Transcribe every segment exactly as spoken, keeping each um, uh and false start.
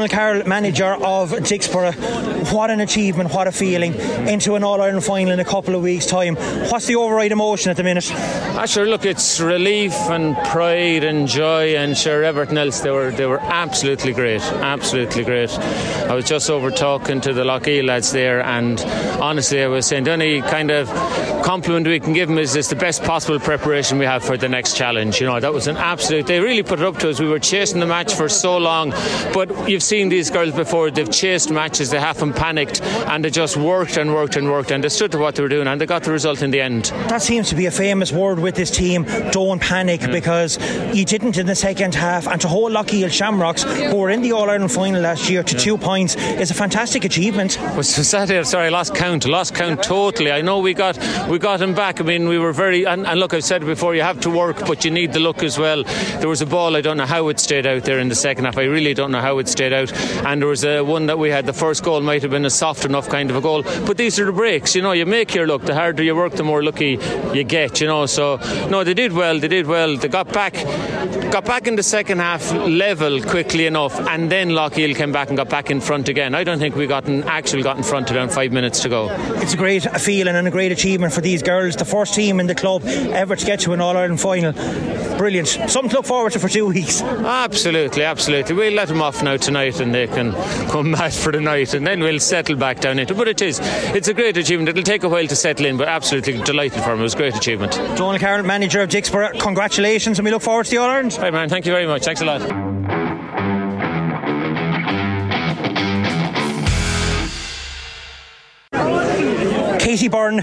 Donald Carroll, manager of Dicksboro, what an achievement, what a feeling, into an All-Ireland final in a couple of weeks' time. What's the override emotion at the minute? Actually, look, it's relief and pride and joy and sure everything else. They were they were absolutely great, absolutely great. I was just over talking to the Lockheed lads there, and honestly, I was saying the only kind of compliment we can give them is it's the best possible preparation we have for the next challenge. You know, that was an absolute. They really put it up to us. We were chasing the match for so long, but you've seen these girls before. They've chased matches. They haven't panicked, and they just worked and worked and worked, and they stood to what they were doing, and they got the result in the end. That seems to be a famous word with this team. Don't panic, mm. because you didn't in the second half, and to hold Loughgiel Shamrocks, who were in the All-Ireland final last year, to mm. two points is a fantastic achievement. Well, Saturday, sorry, I lost count, lost count totally. I know we got we got them back. I mean, we were very, and, and look, I've said it before, you have to work, but you need the luck as well. There was a ball, I don't know how it stayed out there in the second half. I really don't know how it stayed out. And there was a one that we had, the first goal might have been a soft enough kind of a goal. But these are the breaks, you know, you make your luck. The harder you work, the more lucky you get, you know. So, no, they did well, they did well. They got back, got back in the second half level quickly enough, and then Lockheed came back and got back in front again. I don't think we got in, actually got in front around five minutes to go. It's a great feeling and a great achievement for these girls. The first team in the club ever to get to an All-Ireland final. Brilliant. Something to look forward to for two weeks. Absolutely, absolutely. We'll let them off now tonight and they can come mad for the night, and then we'll settle back down into it. But it is, it's a great achievement. It'll take a while to settle in, but absolutely delighted for them. It was a great achievement. Donald Carroll, manager of Dicksboro, congratulations, and we look forward to the All-Ireland. Hi, man. Thank you very much. Thanks a lot. Katie Byrne,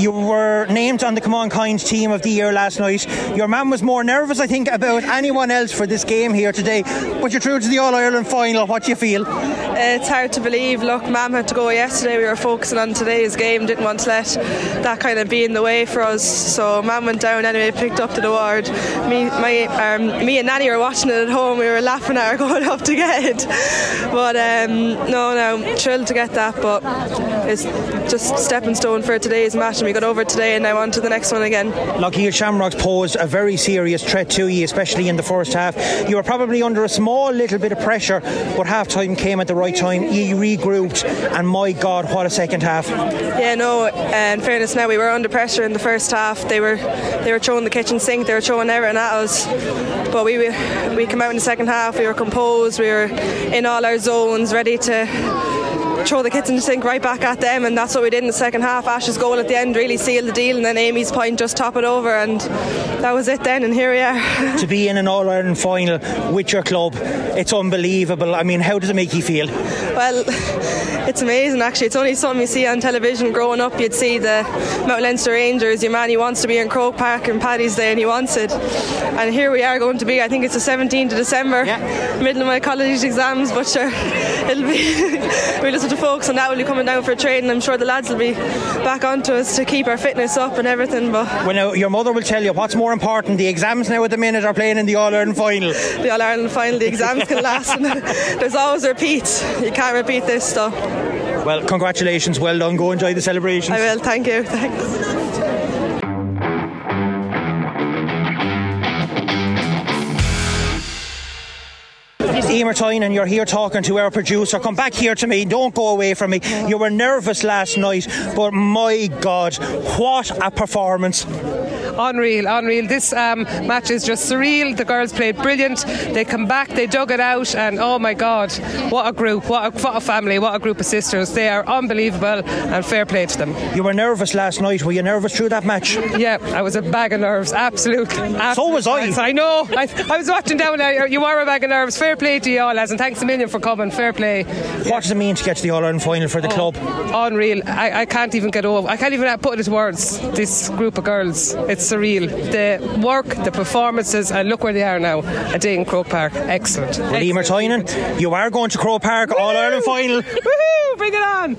you were named on the Come On Kind team of the year last night. Your man was more nervous, I think, about anyone else for this game here today, but you're through to the All-Ireland final. What do you feel? Uh, it's hard to believe. Look, Mam had to go yesterday. We were focusing on today's game, didn't want to let that kind of be in the way for us, so Mam went down anyway, picked up the award. Me, my, um, me and Nanny were watching it at home. We were laughing at her going up to get it, but um, no, no, thrilled to get that, but it's just stepping stone for today's match, and we got over today and now on to the next one again. Loughgiel Shamrocks posed a very serious threat to you, especially in the first half. You were probably under a small little bit of pressure, but half time came at the right time. You regrouped, and my God, what a second half. Yeah, no, in fairness now, we were under pressure in the first half. They were they were throwing the kitchen sink, they were throwing everything at us, but we we came out in the second half, we were composed, we were in all our zones, ready to throw the kids in the sink right back at them, and that's what we did in the second half. Ash's goal at the end really sealed the deal, and then Amy's point just top it over, and that was it then, and here we are. To be in an All-Ireland final with your club, it's unbelievable. I mean, how does it make you feel? Well, it's amazing actually. It's only something you see on television. Growing up, you'd see the Mount Leinster Rangers, your man, he wants to be in Croke Park and Paddy's Day, and he wants it, and here we are going to be, I think it's the seventeenth of December, yeah. Middle of my college exams, but sure, it'll be we'll just folks, and that will be coming down for a train, and I'm sure the lads will be back onto us to keep our fitness up and everything. But well, now your mother will tell you what's more important, the exams now at the minute are playing in the All-Ireland final. The All-Ireland final, the exams can last, and there's always repeats. You can't repeat this stuff. Well, congratulations, well done, go enjoy the celebrations. I will, thank you, thanks. Emer Tynan, and you're here talking to our producer. Come back here to me, don't go away from me. You were nervous last night, but my God, what a performance. Unreal, unreal. This um, match is just surreal. The girls played brilliant. They come back, they dug it out, and oh my God, what a group, what a, what a family, what a group of sisters. They are unbelievable, and fair play to them. You were nervous last night. Were you nervous through that match? Yeah, I was a bag of nerves, absolutely. absolutely. So was I. I know. I, I was watching down there. You are a bag of nerves. Fair play to you all, lads, and thanks a million for coming. Fair play. What yeah. does it mean to get to the All-Ireland final for the oh, club? Unreal. I, I can't even get over. I can't even put it to words. This group of girls, it's surreal. The work, the performances, and look where they are now. A day in Croke Park. Excellent. Well, Emer Tynan, you are going to Croke Park. Woo! All-Ireland final. Woohoo! Bring it on.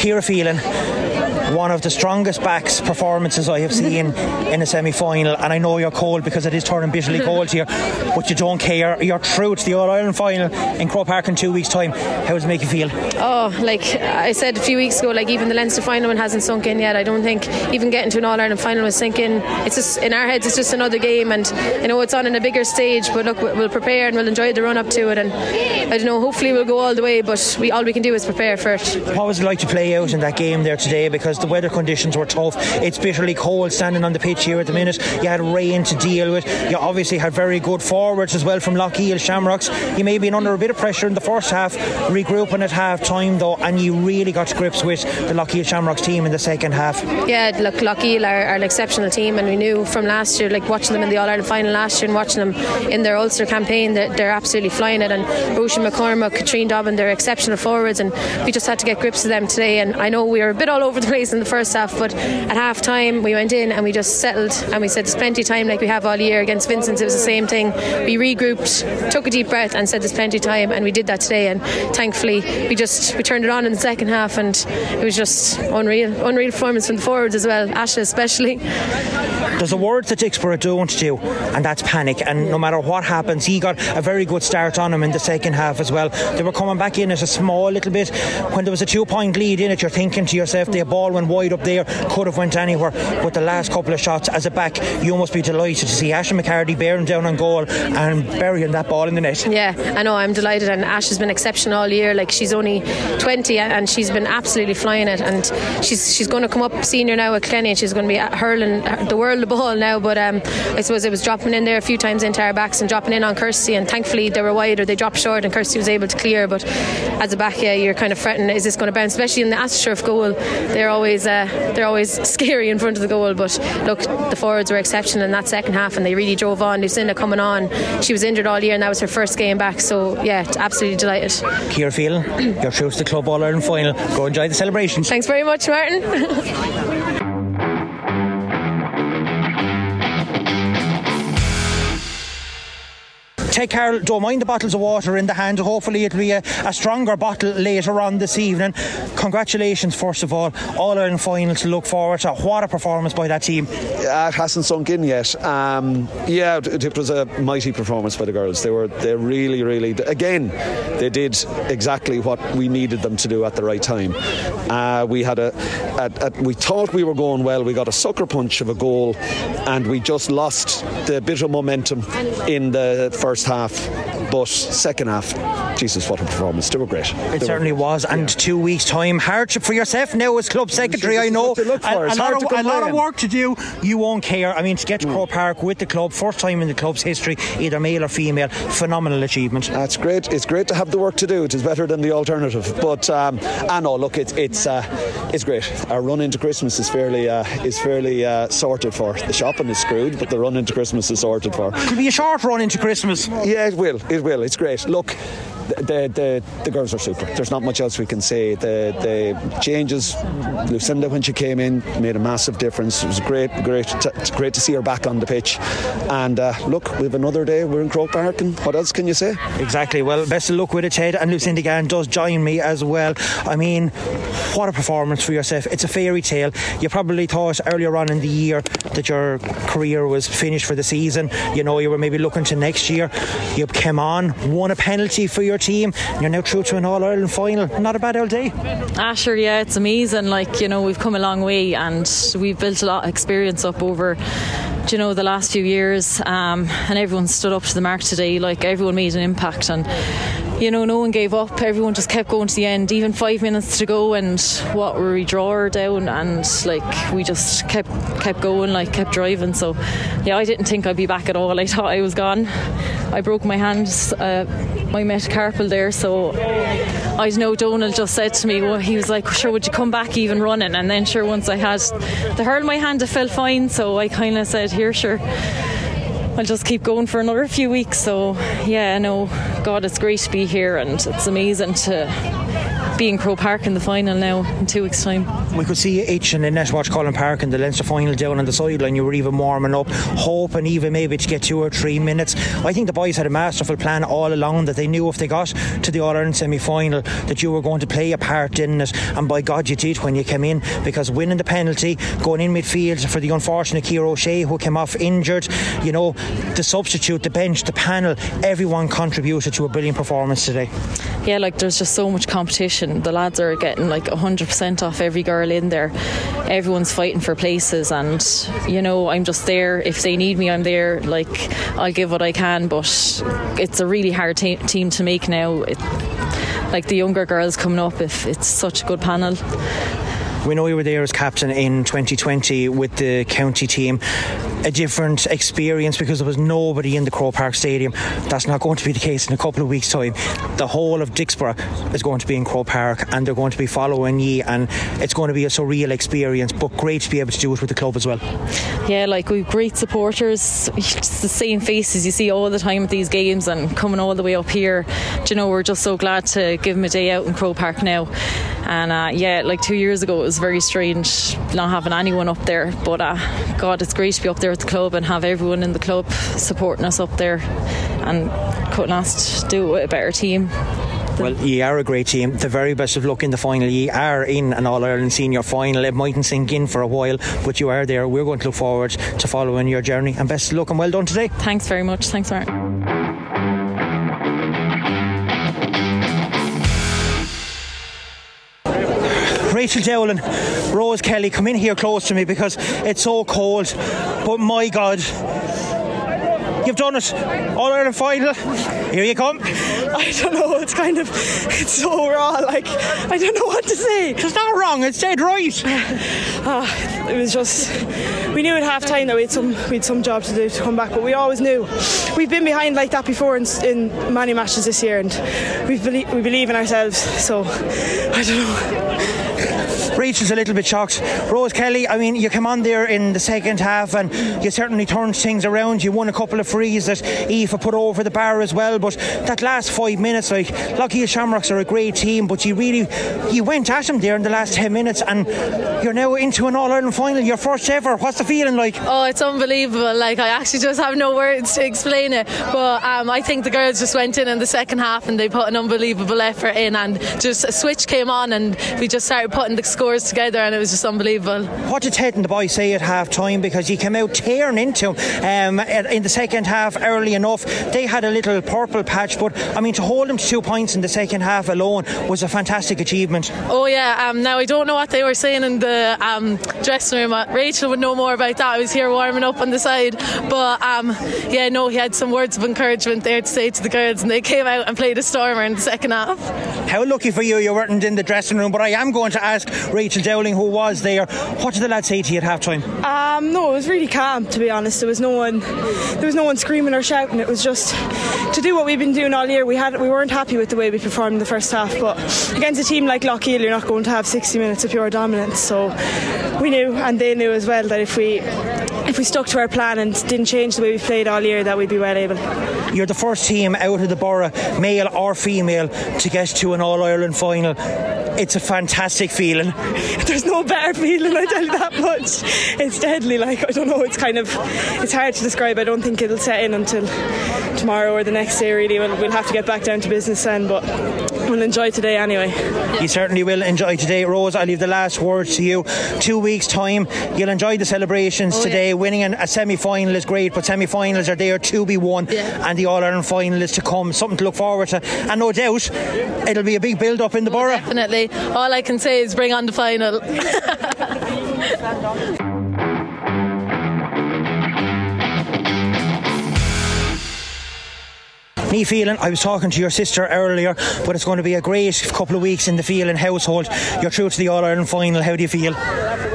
Ciara Phelan, one of the strongest backs performances I have seen in a semi-final, and I know you're cold because it is turning bitterly cold here, but you don't care, you're through to the All-Ireland final in Croke Park in two weeks' time. How does it make you feel? Oh, like I said a few weeks ago, like even the Leinster final one hasn't sunk in yet. I don't think even getting to an All-Ireland final was sinking. It's just in our heads, it's just another game, and you know it's on in a bigger stage, but look, we'll prepare and we'll enjoy the run-up to it, and I don't know, hopefully we'll go all the way, but we all we can do is prepare for it. What was it like to play out in that game there today, because the weather conditions were tough? It's bitterly cold standing on the pitch here at the minute. You had rain to deal with. You obviously had very good forwards as well from Loughgiel Shamrocks. You may have been under a bit of pressure in the first half, regrouping at half time though, and you really got to grips with the Loughgiel Shamrocks team in the second half. Yeah, look, Loughgiel are, are an exceptional team, and we knew from last year, like watching them in the All-Ireland final last year and watching them in their Ulster campaign, that they're, they're absolutely flying it, and Roisin McCormack, Katrine Dobbin, they're exceptional forwards, and we just had to get grips of them today. And I know we were a bit all over the place in the first half, but at half time we went in and we just settled, and we said there's plenty of time, like we have all year. Against Vincent's it was the same thing, we regrouped, took a deep breath and said there's plenty of time, and we did that today, and thankfully we just we turned it on in the second half, and it was just unreal unreal performance from the forwards as well, Asha especially. There's a word that Dicksboro don't do, and that's panic, and no matter what happens, he got a very good start on him in the second half as well. They were coming back in at a small little bit when there was a two point lead in it. You're thinking to yourself, the ball went wide up there, could have went anywhere, but the last couple of shots as a back, you must be delighted to see Asha McCarthy bearing down on goal and burying that ball in the net. Yeah, I know, I'm delighted, and Ash has been exceptional all year. Like she's only twenty and she's been absolutely flying it, and she's she's going to come up senior now at Clenny, and she's going to be hurling the world of ball now, but um, I suppose it was dropping in there a few times into our backs and dropping in on Kirsty, and thankfully they were wide or they dropped short and Kirsty was able to clear, but as a back, yeah, you're kind of fretting, is this going to bounce, especially in the AstroTurf goal. They're always uh, they're always scary in front of the goal, but look, the forwards were exceptional in that second half and they really drove on. Lucinda coming on, she was injured all year and that was her first game back, so yeah, absolutely delighted. Ciara Phelan, you're through to the Club All-Ireland final. Go enjoy the celebrations. Thanks very much, Martin. Ted Carroll, don't mind the bottles of water in the hand. Hopefully it'll be a, a stronger bottle later on this evening. Congratulations first of all, All-Ireland final to look forward to. What a performance by that team. Uh, it hasn't sunk in yet. Um, yeah, it, it was a mighty performance by the girls. They were they really, really, again, they did exactly what we needed them to do at the right time. Uh, we had a, a, a, we thought we were going well, we got a sucker punch of a goal, and we just lost the bit of momentum in the first half, but second half, Jesus, what a performance. They were great. It they certainly were, was and yeah. Two weeks time, hardship for yourself now as club secretary. I know a, a, lot, of, a lot of work to do. You won't care, I mean, to get to mm. Croke Park with the club, first time in the club's history, either male or female, phenomenal achievement. That's great. It's great to have the work to do, it is better than the alternative, but um, I know, look, it's it's uh, it's great. Our run into Christmas is fairly uh, is fairly uh, sorted for. The shopping is screwed, but the run into Christmas is sorted for. It'll be a short run into Christmas. Yeah, it will, it will, it's great. Look, The, the the girls are super. There's not much else we can say. The the changes, Lucinda when she came in made a massive difference. It was great, great, to, great to see her back on the pitch. And uh, look, we have another day. We're in Croke Park, and what else can you say? Exactly. Well, best of luck with it, Ted, and Lucinda Gahan does join me as well. I mean, what a performance for yourself. It's a fairy tale. You probably thought earlier on in the year that your career was finished for the season. You know, you were maybe looking to next year. You came on, won a penalty for your team, you're now through to an All-Ireland final. Not a bad old day. Ah, sure, yeah, it's amazing. Like, you know, we've come a long way and we've built a lot of experience up over, you know, the last few years, um, and everyone stood up to the mark today. Like, everyone made an impact, and you know, no one gave up. Everyone just kept going to the end, even five minutes to go, and what were we draw down, and like we just kept kept going, like kept driving. So yeah, I didn't think I'd be back at all. I thought I was gone. I broke my hands, uh, my metacarpal there, so I know Donald just said to me, well, he was like, sure, would you come back even running? And then sure, once I had the hurl in my hand, it felt fine, so I kind of said, here, sure, I'll just keep going for another few weeks. So yeah, no, God, it's great to be here, and it's amazing to be in Croke Park in the final now in two weeks' time. We could see Itch and Annette watch Colin Park in the Leinster final down on the sideline. You were even warming up, hoping even maybe to get two or three minutes. I think the boys had a masterful plan all along, that they knew if they got to the All-Ireland semi-final that you were going to play a part in it, and by God you did when you came in, because winning the penalty, going in midfield for the unfortunate Keir O'Shea who came off injured, you know, the substitute, the bench, the panel, everyone contributed to a brilliant performance today. Yeah, like there's just so much competition. The lads are getting like one hundred percent off every girl in there. Everyone's fighting for places, and you know, I'm just there. If they need me, I'm there. Like, I'll give what I can, but it's a really hard te- team to make now. It, like the younger girls coming up, if it's such a good panel. We know you were there as captain in twenty twenty with the county team. A different experience because there was nobody in the Croke Park Stadium. That's not going to be the case in a couple of weeks' time. The whole of Dicksboro is going to be in Croke Park, and they're going to be following ye, and it's going to be a surreal experience, but great to be able to do it with the club as well. Yeah, like we've great supporters. It's the same faces you see all the time at these games, and coming all the way up here. Do you know, we're just so glad to give them a day out in Croke Park now. And uh, yeah, like two years ago it was very strange not having anyone up there, but uh, God, it's great to be up there at the club and have everyone in the club supporting us up there, and couldn't ask to do it with a better team. Well, you are a great team. The very best of luck in the final. You are in an All-Ireland senior final. It mightn't sink in for a while, but you are there. We're going to look forward to following your journey, and best of luck and well done today. Thanks very much. Thanks, Mark. Rachel Dowling, Rose Kelly, come in here close to me because it's so cold, but my God, you've done it. All-Ireland final, here you come. I don't know, it's kind of, it's so raw, like, I don't know what to say. It's not wrong, it's dead right. uh, it was just, we knew at half time that we had some we had some job to do to come back, but we always knew. We've been behind like that before in, in many matches this year, and we believe, we believe in ourselves, so I don't know. Rachel's a little bit shocked. Rose Kelly, I mean, you came on there in the second half and you certainly turned things around. You won a couple of frees that Aoife put over the bar as well, but that last five minutes, like, Loughgiel Shamrocks are a great team, but you really, you went at them there in the last ten minutes, and you're now into an All-Ireland final, your first ever. What's the feeling like? Oh, it's unbelievable. Like, I actually just have no words to explain it, but um, I think the girls just went in in the second half and they put an unbelievable effort in, and just a switch came on and we just started putting the score together, and it was just unbelievable. What did Ted and the boys say at half time, because you came out tearing into them um, in the second half early enough? They had a little purple patch, but I mean, to hold them to two points in the second half alone was a fantastic achievement. Oh yeah, um, now I don't know what they were saying in the um, dressing room. Rachel would know more about that. I was here warming up on the side, but um, yeah, no, he had some words of encouragement there to say to the girls, and they came out and played a stormer in the second half. How lucky for you you weren't in the dressing room, but I am going to ask Rachel Dowling, who was there, what did the lads say to you at half time? Um, no, it was really calm, to be honest. There was no one there was no one screaming or shouting. It was just to do what we've been doing all year. We had we weren't happy with the way we performed in the first half, but against a team like Lockheed, you're not going to have sixty minutes of pure dominance. So we knew, and they knew as well, that if we If we stuck to our plan and didn't change the way we played all year, that we'd be well able. You're the first team out of the borough, male or female, to get to an All-Ireland final. It's a fantastic feeling. There's no better feeling, I tell you that much. It's deadly, like, I don't know, it's kind of, it's hard to describe. I don't think it'll set in until tomorrow or the next day, really. We'll, we'll have to get back down to business then, but we'll enjoy today anyway. You certainly will enjoy today. Rose, I'll leave the last word to you. Two weeks' time, you'll enjoy the celebrations oh, today. Yeah. Winning a semi-final is great, but semi-finals are there to be won, yeah. And the All-Ireland final is to come. Something to look forward to, and no doubt it'll be a big build-up in the oh, borough. Definitely. All I can say is bring on the final. Na Fianna, I was talking to your sister earlier, but it's going to be a great couple of weeks in the Fianna household. You're through to the All-Ireland final. How do you feel?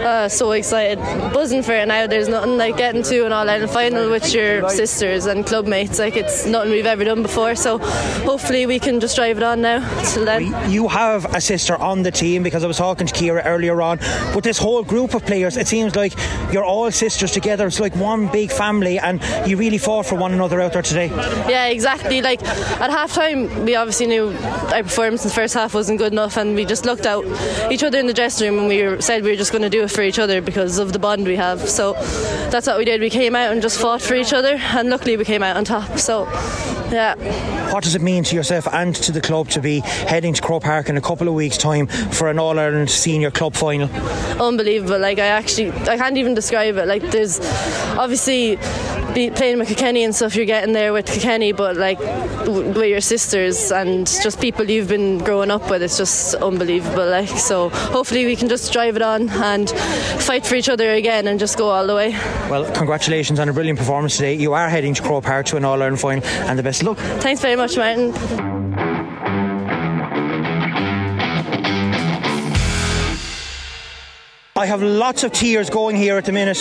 Uh, so excited, buzzing for it now. There's nothing like getting to an All-Ireland final with your sisters and clubmates. Like, it's nothing we've ever done before, so hopefully we can just drive it on now till then. You have a sister on the team, because I was talking to Ciara earlier on, but this whole group of players, it seems like you're all sisters together. It's like one big family, and you really fought for one another out there today. Yeah, exactly. Like, at half time we obviously knew our performance in the first half wasn't good enough, and we just looked out each other in the dressing room and we were, said we were just going to do it for each other because of the bond we have. So that's what we did. We came out and just fought for each other, and luckily we came out on top. So yeah. What does it mean to yourself and to the club to be heading to Croke Park in a couple of weeks' time for an All-Ireland senior club final? Unbelievable. Like, I actually I can't even describe it. Like, there's obviously be playing with Kilkenny and stuff, you're getting there with Kilkenny, but like w- with your sisters and just people you've been growing up with, it's just unbelievable. Like, so hopefully we can just drive it on and fight for each other again and just go all the way. Well, congratulations on a brilliant performance today. You are heading to Croke Park to an All-Ireland final, and the best of luck. Thanks very much, Martin. I have lots of tears going here at the minute.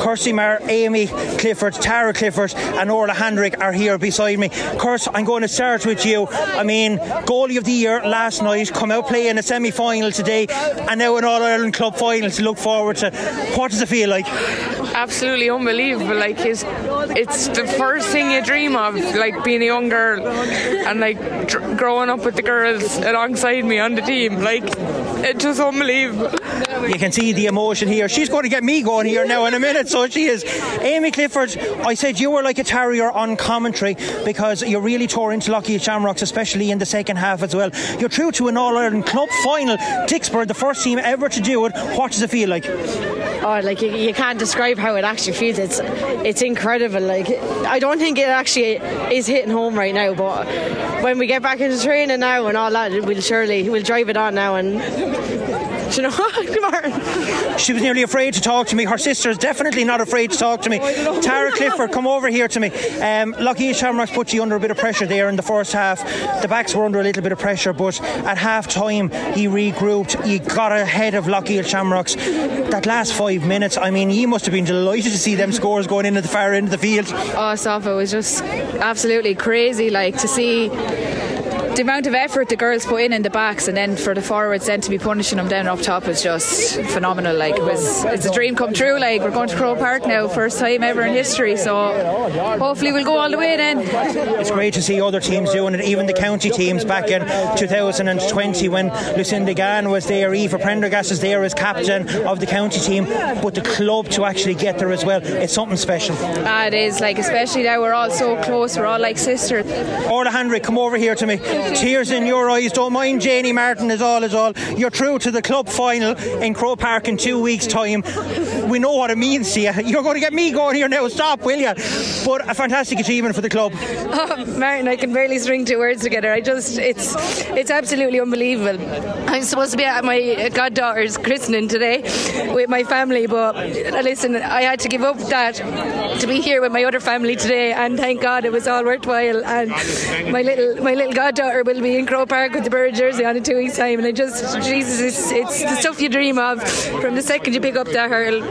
Kirsty Marr, Amy Clifford, Tara Clifford and Orla Hendrick are here beside me. Kirsty, I'm going to start with you. I mean, goalie of the year last night, come out playing a semi-final today, and now an All-Ireland club final to look forward to. What does it feel like? Absolutely unbelievable. Like, it's, it's the first thing you dream of, like being a young girl and like dr- growing up with the girls alongside me on the team. Like, it's just unbelievable. You can see the emotion here. She's going to get me going here now in a minute, so she is. Amy Clifford, I said you were like a terrier on commentary because you really tore into Lockheed Shamrocks, especially in the second half as well. You're through to an All-Ireland club final. Dicksboro, the first team ever to do it. What does it feel like? Oh, like, you, you can't describe how it actually feels. It's it's incredible. Like, I don't think it actually is hitting home right now, but when we get back into training now and all that, we'll surely we'll drive it on now. And you know, come on. She was nearly afraid to talk to me. Her sister is definitely not afraid to talk to me. Tara Clifford, come over here to me. Um, Lockheed Shamrocks put you under a bit of pressure there in the first half. The backs were under a little bit of pressure, but at half time you regrouped. You got ahead of Lockheed Shamrocks. That last five minutes, I mean, you must have been delighted to see them scores going in at the far end of the field. Oh, Safa, it was just absolutely crazy, like, to see the amount of effort the girls put in in the backs, and then for the forwards then to be punishing them down up top is just phenomenal. Like, it was, it's a dream come true. Like, we're going to Croke Park now, first time ever in history, so hopefully we'll go all the way then. It's great to see other teams doing it, even the county teams back in two thousand twenty when Lucinda Gahan was there, Eva Prendergast is there as captain of the county team, but the club to actually get there as well, it's something special. Ah, it is, like, especially now we're all so close, we're all like sisters. Orla Hendrick, come over here to me. Tears in your eyes, don't mind Janie Martin is all is all. You're through to the club final in Croke Park in two weeks' time. We know what it means to you. You're going to get me going here now, stop, will you? But a fantastic achievement for the club. Oh, Martin, I can barely string two words together. I just, it's it's absolutely unbelievable. I'm supposed to be at my goddaughter's christening today with my family, but listen, I had to give up that to be here with my other family today, and thank God it was all worthwhile. And my little, my little goddaughter will be in Croke Park with the Bird jersey on in two weeks' time, and it just, Jesus, it's, it's the stuff you dream of from the second you pick up that hurl.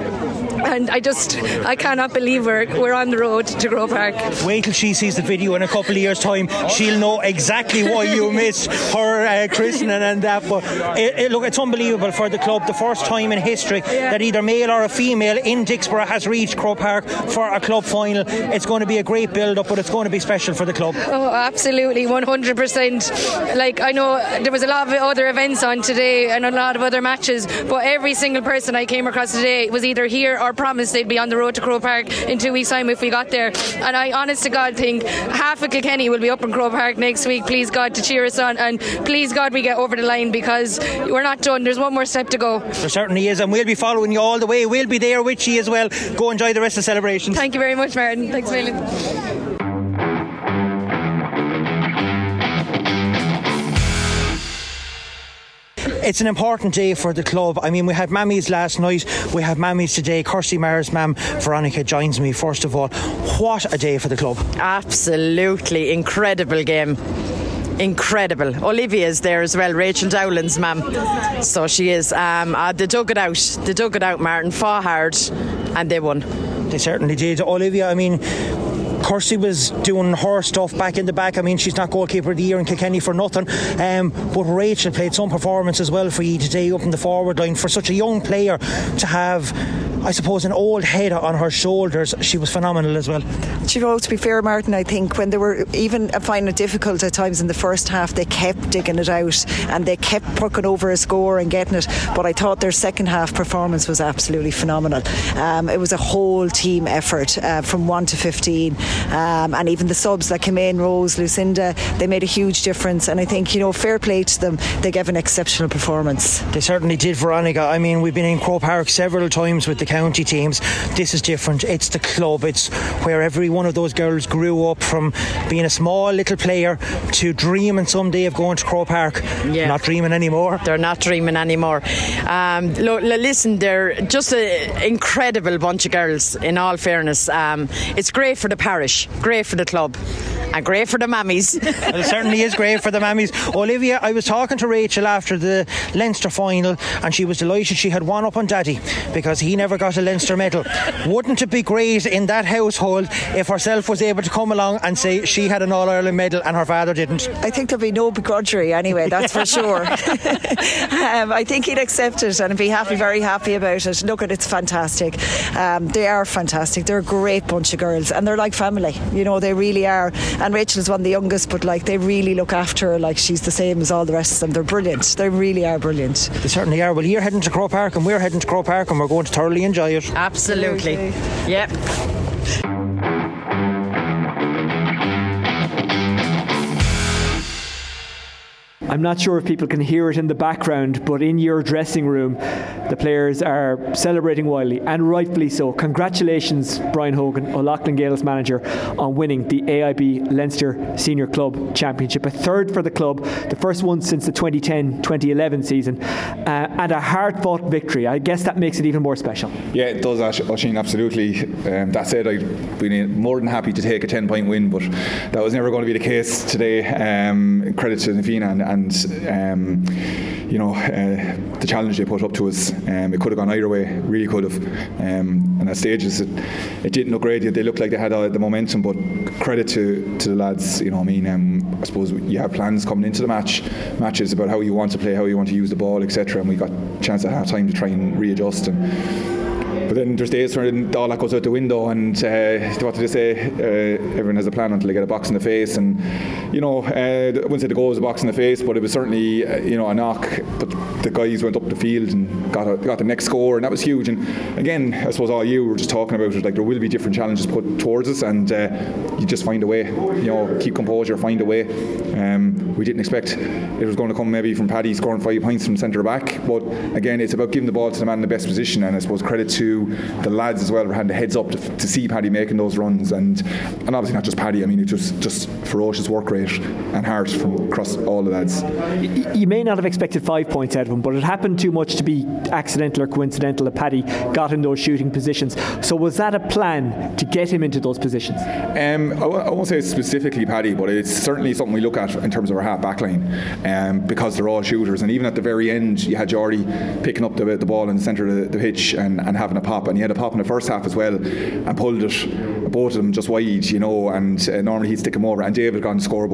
And I just, I cannot believe we're, we're on the road to Croke Park. Wait till she sees the video in a couple of years' time. She'll know exactly why you missed her uh, christening and that. But it, it, look, it's unbelievable for the club. The first time in history yeah. that either male or a female in Dicksboro has reached Croke Park for a club final. It's going to be a great build-up, but it's going to be special for the club. Oh, absolutely, one hundred percent. Like, I know there was a lot of other events on today and a lot of other matches, but every single person I came across today was either here or promised they'd be on the road to Croke Park in two weeks' time if we got there. And I, honest to God, think half of Kilkenny will be up in Croke Park next week, please God, to cheer us on, and please God we get over the line, because we're not done. There's one more step to go. There certainly is, and we'll be following you all the way. We'll be there with you as well. Go enjoy the rest of the celebrations. Thank you very much, Martin. Thanks, Malin. It's an important day for the club. I mean, we had mammies last night, we have mammies today. Kirsty Marr's mam, Veronica, joins me. First of all, what a day for the club. Absolutely incredible game. incredible. Olivia's there as well, Rachel Dowling's mum. So she is. Um, uh, they dug it out. They dug it out, Martin. Fought hard and they won. They certainly did. Olivia, I mean... Kirsty was doing her stuff back in the back. I mean, she's not goalkeeper of the year in Kilkenny for nothing. Um, but Rachel played some performance as well for you today up in the forward line. For such a young player to have, I suppose, an old head on her shoulders, she was phenomenal as well. She was, to be fair, Martin, I think when they were even finding it difficult at times in the first half, they kept digging it out and they kept pucking over a score and getting it. But I thought their second half performance was absolutely phenomenal. Um, it was a whole team effort uh, from one to fifteen. Um, and even the subs that came in, Rose, Lucinda, they made a huge difference. And I think, you know, fair play to them, they gave an exceptional performance. They certainly did, Veronica. I mean, we've been in Croke Park several times with the county teams. This is different. It's the club. It's where every one of those girls grew up from being a small little player to dreaming someday of going to Croke Park. Yeah. Not dreaming anymore. They're not dreaming anymore. Um, look, listen, they're just an incredible bunch of girls, in all fairness. Um, it's great for the parish. Great for the club and great for the mammies. Well, it certainly is great for the mammies. Olivia, I was talking to Rachel after the Leinster final and she was delighted she had one up on Daddy because he never got a Leinster medal. Wouldn't it be great in that household if herself was able to come along and say she had an All-Ireland medal and her father didn't? I think there'll be no begrudgery anyway, that's for sure. um, I think he'd accept it and be happy, very happy about it. Look, it's fantastic. Um, they are fantastic. They're a great bunch of girls and they're like family. You know, they really are. And Rachel's one of the youngest, but like they really look after her like she's the same as all the rest of them. They're brilliant. They really are brilliant. They certainly are. Well, you're heading to Croke Park and we're heading to Croke Park and we're going to thoroughly enjoy it. Absolutely. Absolutely. Yep. I'm not sure if people can hear it in the background, but in your dressing room, the players are celebrating wildly, and rightfully so. Congratulations, Brian Hogan, O'Loughlin Gaels manager, on winning the A I B Leinster Senior Club Championship. A third for the club, the first one since the twenty ten twenty eleven season, uh, and a hard-fought victory. I guess that makes it even more special. Yeah, it does, Oisín, absolutely. Um, that said, I'd been more than happy to take a ten-point win, but that was never going to be the case today. Um, credit to Na Fianna and, and And, um, you know, uh, the challenge they put up to us, um, it could have gone either way, really could have. Um, and at stages, it, it didn't look great. They looked like they had all the momentum, but credit to, to the lads, you know what I mean? Um, I suppose you have plans coming into the match, matches about how you want to play, how you want to use the ball, et cetera. And we got a chance at half time to try and readjust. And, But then there's days when all that goes out the window and uh, what did they say? Uh, everyone has a plan until they get a box in the face. And, you know, uh, I wouldn't say the goal was a box in the face, but it was certainly, uh, you know, a knock. But the guys went up the field and got a, got the next score, and that was huge. And again, I suppose all you were just talking about was like there will be different challenges put towards us, and uh, you just find a way. You know, keep composure, find a way. Um, we didn't expect it was going to come maybe from Paddy scoring five points from centre back, but again, it's about giving the ball to the man in the best position, and I suppose credit to the lads as well who had the heads up to, to see Paddy making those runs, and and obviously not just Paddy. I mean, it's just just ferocious work rate and heart from across all the lads. You, you may not have expected five points out of him, but it happened too much to be accidental or coincidental that Paddy got in those shooting positions. So was that a plan to get him into those positions? Um, I, I won't say specifically Paddy, but it's certainly something we look at in terms of our half back line, um, because they're all shooters. And even at the very end, you had Jordy picking up the, the ball in the centre of the, the pitch and, and having a pop, and he had a pop in the first half as well and pulled it, both of them just wide, you know, and uh, normally he'd stick him over, and David got on the scoreboard.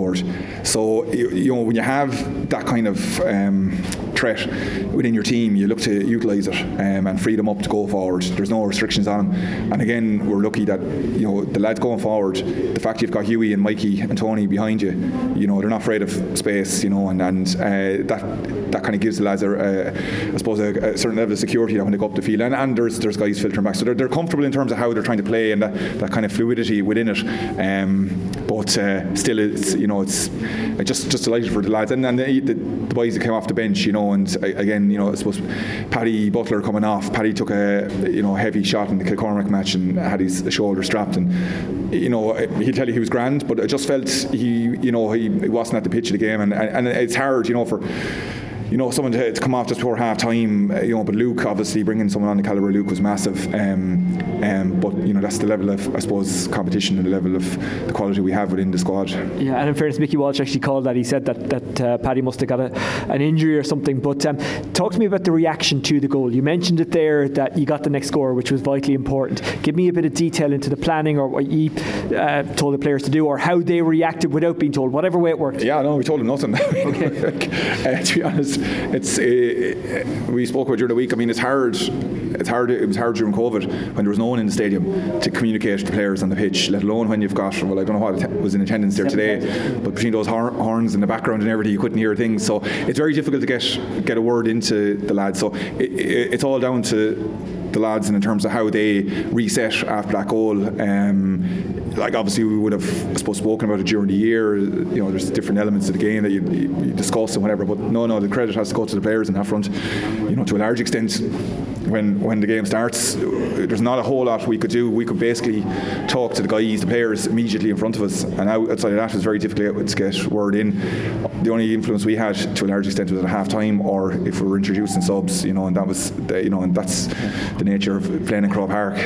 So you, you know, when you have that kind of um, threat within your team, you look to utilise it um, and free them up to go forward. There's no restrictions on them, and again, we're lucky that, you know, the lads going forward, the fact you've got Hughie and Mikey and Tony behind you, you know, they're not afraid of space, you know, and, and uh, that that kind of gives the lads a, a, I suppose a, a certain level of security when they go up the field, and, and there's there's guys filtering back, so they're, they're comfortable in terms of how they're trying to play and that, that kind of fluidity within it, um, but uh, still it's, you know, it's just just delighted for the lads and, and the, the, the boys that came off the bench, you know, and again, you know, I suppose Paddy Butler coming off, Paddy took a, you know, heavy shot in the Kilcormack match and had his shoulder strapped, and you know, he'll tell you he was grand, but I just felt he, you know, he wasn't at the pitch of the game, and, and, and it's hard, you know, for you know, someone to, to come off just before half time, you know, but Luke, obviously bringing someone on the calibre of Luke was massive. Um, um, but, you know, that's the level of, I suppose, competition and the level of the quality we have within the squad. Yeah, and in fairness, Mickey Walsh actually called that. He said that, that uh, Paddy must have got a, an injury or something. But um, talk to me about the reaction to the goal. You mentioned it there that you got the next score, which was vitally important. Give me a bit of detail into the planning or what you uh, told the players to do or how they reacted without being told, whatever way it worked. Yeah, no, we told them nothing. Okay. uh, to be honest, it's uh, we spoke about during the week. I mean, it's hard. It's hard. It was hard during COVID when there was no one in the stadium to communicate to the players on the pitch, let alone when you've got, well, I don't know what was in attendance there today, but between those hor- horns in the background and everything, you couldn't hear things. So it's very difficult to get get a word into the lads. So it, it, it's all down to the lads, and in terms of how they reset after that goal. Um, like obviously we would have, I suppose, spoken about it during the year. You know, there's different elements of the game that you, you discuss and whatever. But no, no, the credit has to go to the players in that front. You know, to a large extent, when when the game starts, there's not a whole lot we could do. We could basically talk to the guys, the players, immediately in front of us, and outside of that, it's very difficult to get word in. The only influence we had, to a large extent, was at half time, or if we were introducing subs. You know, and that was, the, you know, and that's the nature of playing in Croke Park.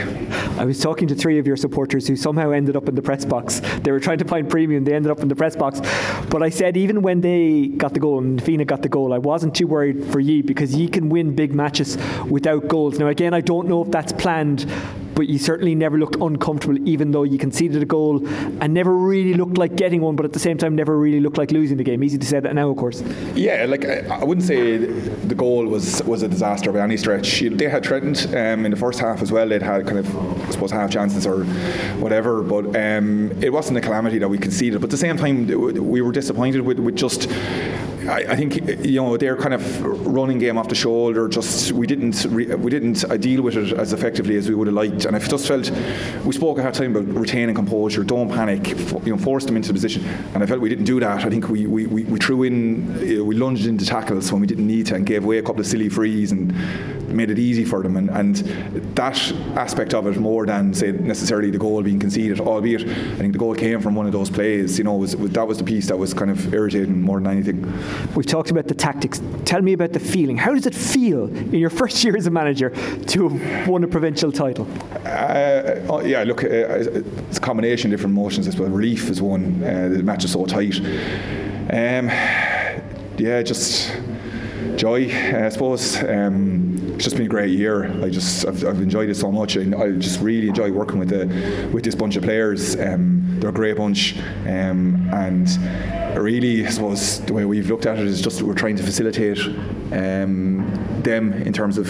I was talking to three of your supporters who somehow ended up in the press box. They were trying to find premium, they ended up in the press box. But I said, even when they got the goal and Na Fianna got the goal, I wasn't too worried for ye, because ye can win big matches without goals. Now again, I don't know if that's planned, but you certainly never looked uncomfortable, even though you conceded a goal, and never really looked like getting one, but at the same time never really looked like losing the game. Easy to say that now, of course. Yeah, like I, I wouldn't say the goal was, was a disaster by any stretch. They had threatened um, in the first half as well. They'd had kind of, I suppose, half chances or whatever, but um, it wasn't a calamity that we conceded. But at the same time, we were disappointed with, with just, I, I think, you know, their kind of running game off the shoulder. Just we didn't re, we didn't deal with it as effectively as we would have liked. And I just felt, we spoke at half time about retaining composure, don't panic, you know, force them into the position, and I felt we didn't do that. I think we, we, we threw in, we lunged into tackles when we didn't need to, and gave away a couple of silly frees and made it easy for them, and, and that aspect of it, more than say necessarily the goal being conceded, albeit I think the goal came from one of those plays. You know, was, was, that was the piece that was kind of irritating more than anything. We've talked about the tactics. Tell me about the feeling. How does it feel in your first year as a manager to have won a provincial title? Uh, oh, yeah, look, uh, it's a combination of different emotions. I suppose relief is one. Uh, the match is so tight. Um, yeah, just joy, I suppose. Um, it's just been a great year. I just I've, I've enjoyed it so much, and I just really enjoy working with the with this bunch of players. Um, they're a great bunch, um, and really, I suppose the way we've looked at it is just we're trying to facilitate um, them in terms of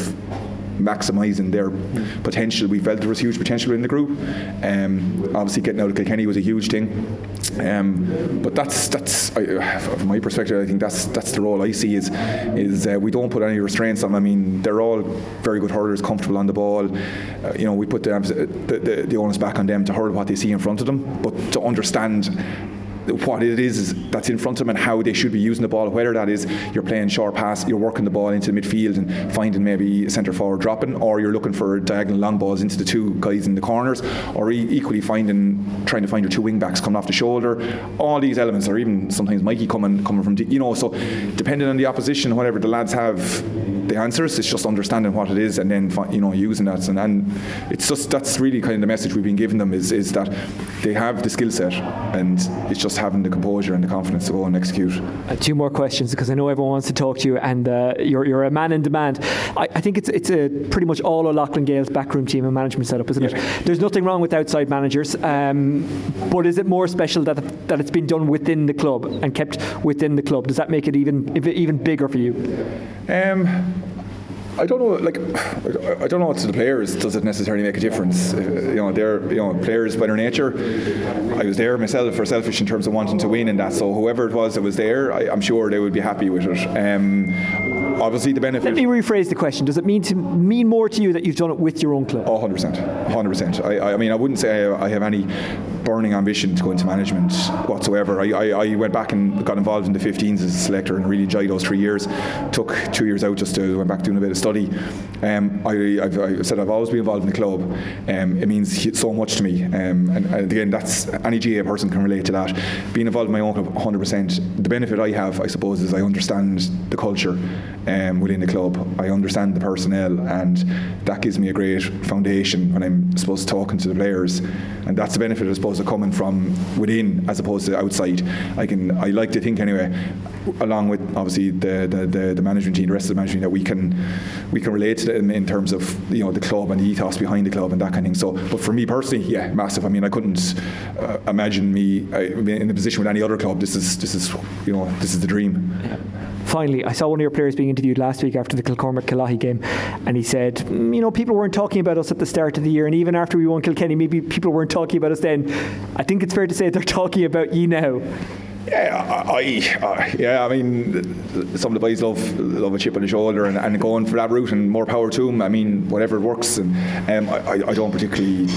maximising their potential. We felt there was huge potential in the group. Um, obviously, getting out of Kilkenny was a huge thing. Um, but that's that's I, from my perspective. I think that's that's the role I see. Is is uh, we don't put any restraints on them. I mean, they're all very good hurlers, comfortable on the ball. Uh, you know, we put the, the, the, the onus back on them to hurl what they see in front of them, but to understand what it is that's in front of them and how they should be using the ball, whether that is you're playing short pass, you're working the ball into the midfield and finding maybe a centre forward dropping, or you're looking for diagonal long balls into the two guys in the corners, or e- equally finding trying to find your two wing backs coming off the shoulder. All these elements, or even sometimes Mikey coming coming from, you know, so depending on the opposition, whatever the lads have the answers, it's just understanding what it is and then, you know, using that. And, and it's just, that's really kind of the message we've been giving them, is is that they have the skill set, and it's just having the composure and the confidence to go and execute. Uh, two more questions, because I know everyone wants to talk to you, and uh, you're you're a man in demand. I, I think it's it's a pretty much all O'Loughlin Gaels backroom team and management setup, isn't yeah. it? There's nothing wrong with outside managers, um, but is it more special that that it's been done within the club and kept within the club? Does that make it even even bigger for you? Um. I don't know. Like, I don't know. What to the players, does it necessarily make a difference? You know, they're you know players by their nature. I was there myself for selfish in terms of wanting to win and that. So whoever it was that was there, I, I'm sure they would be happy with it. Um, obviously the benefit... Let me rephrase the question. Does it mean to mean more to you that you've done it with your own club? Oh, one hundred percent. one hundred percent. I, I mean, I wouldn't say I, I have any burning ambition to go into management whatsoever. I, I, I went back and got involved in the fifteens as a selector and really enjoyed those three years. Took two years out just to went back doing a bit of study. Um, I, I've I said I've always been involved in the club. Um, it means so much to me. Um, and, and again, that's any G A A person can relate to that. Being involved in my own club, one hundred percent. The benefit I have, I suppose, is I understand the culture um, within the club. I understand the personnel, and that gives me a great foundation when I'm supposed to talking to the players. And that's the benefit, I suppose, of coming from within as opposed to outside. I can, I like to think anyway, along with obviously the the, the, the management team, the rest of the management, that we can we can relate to them in terms of, you know, the club and the ethos behind the club and that kind of thing. So, but for me personally, yeah, massive. I mean, I couldn't uh, imagine me uh, in a position with any other club. This is this is you know this is the dream. Yeah. Finally, I saw one of your players being interviewed last week after the Kilcormack Killahy game, and he said, you know, people weren't talking about us at the start of the year, and even after we won Kilkenny, maybe people weren't talking about us then. I think it's fair to say they're talking about you now. Yeah, I, I, yeah, I mean, some of the boys love love a chip on the shoulder and, and going for that route, and more power to them. I mean, whatever works, and um, I, I don't particularly.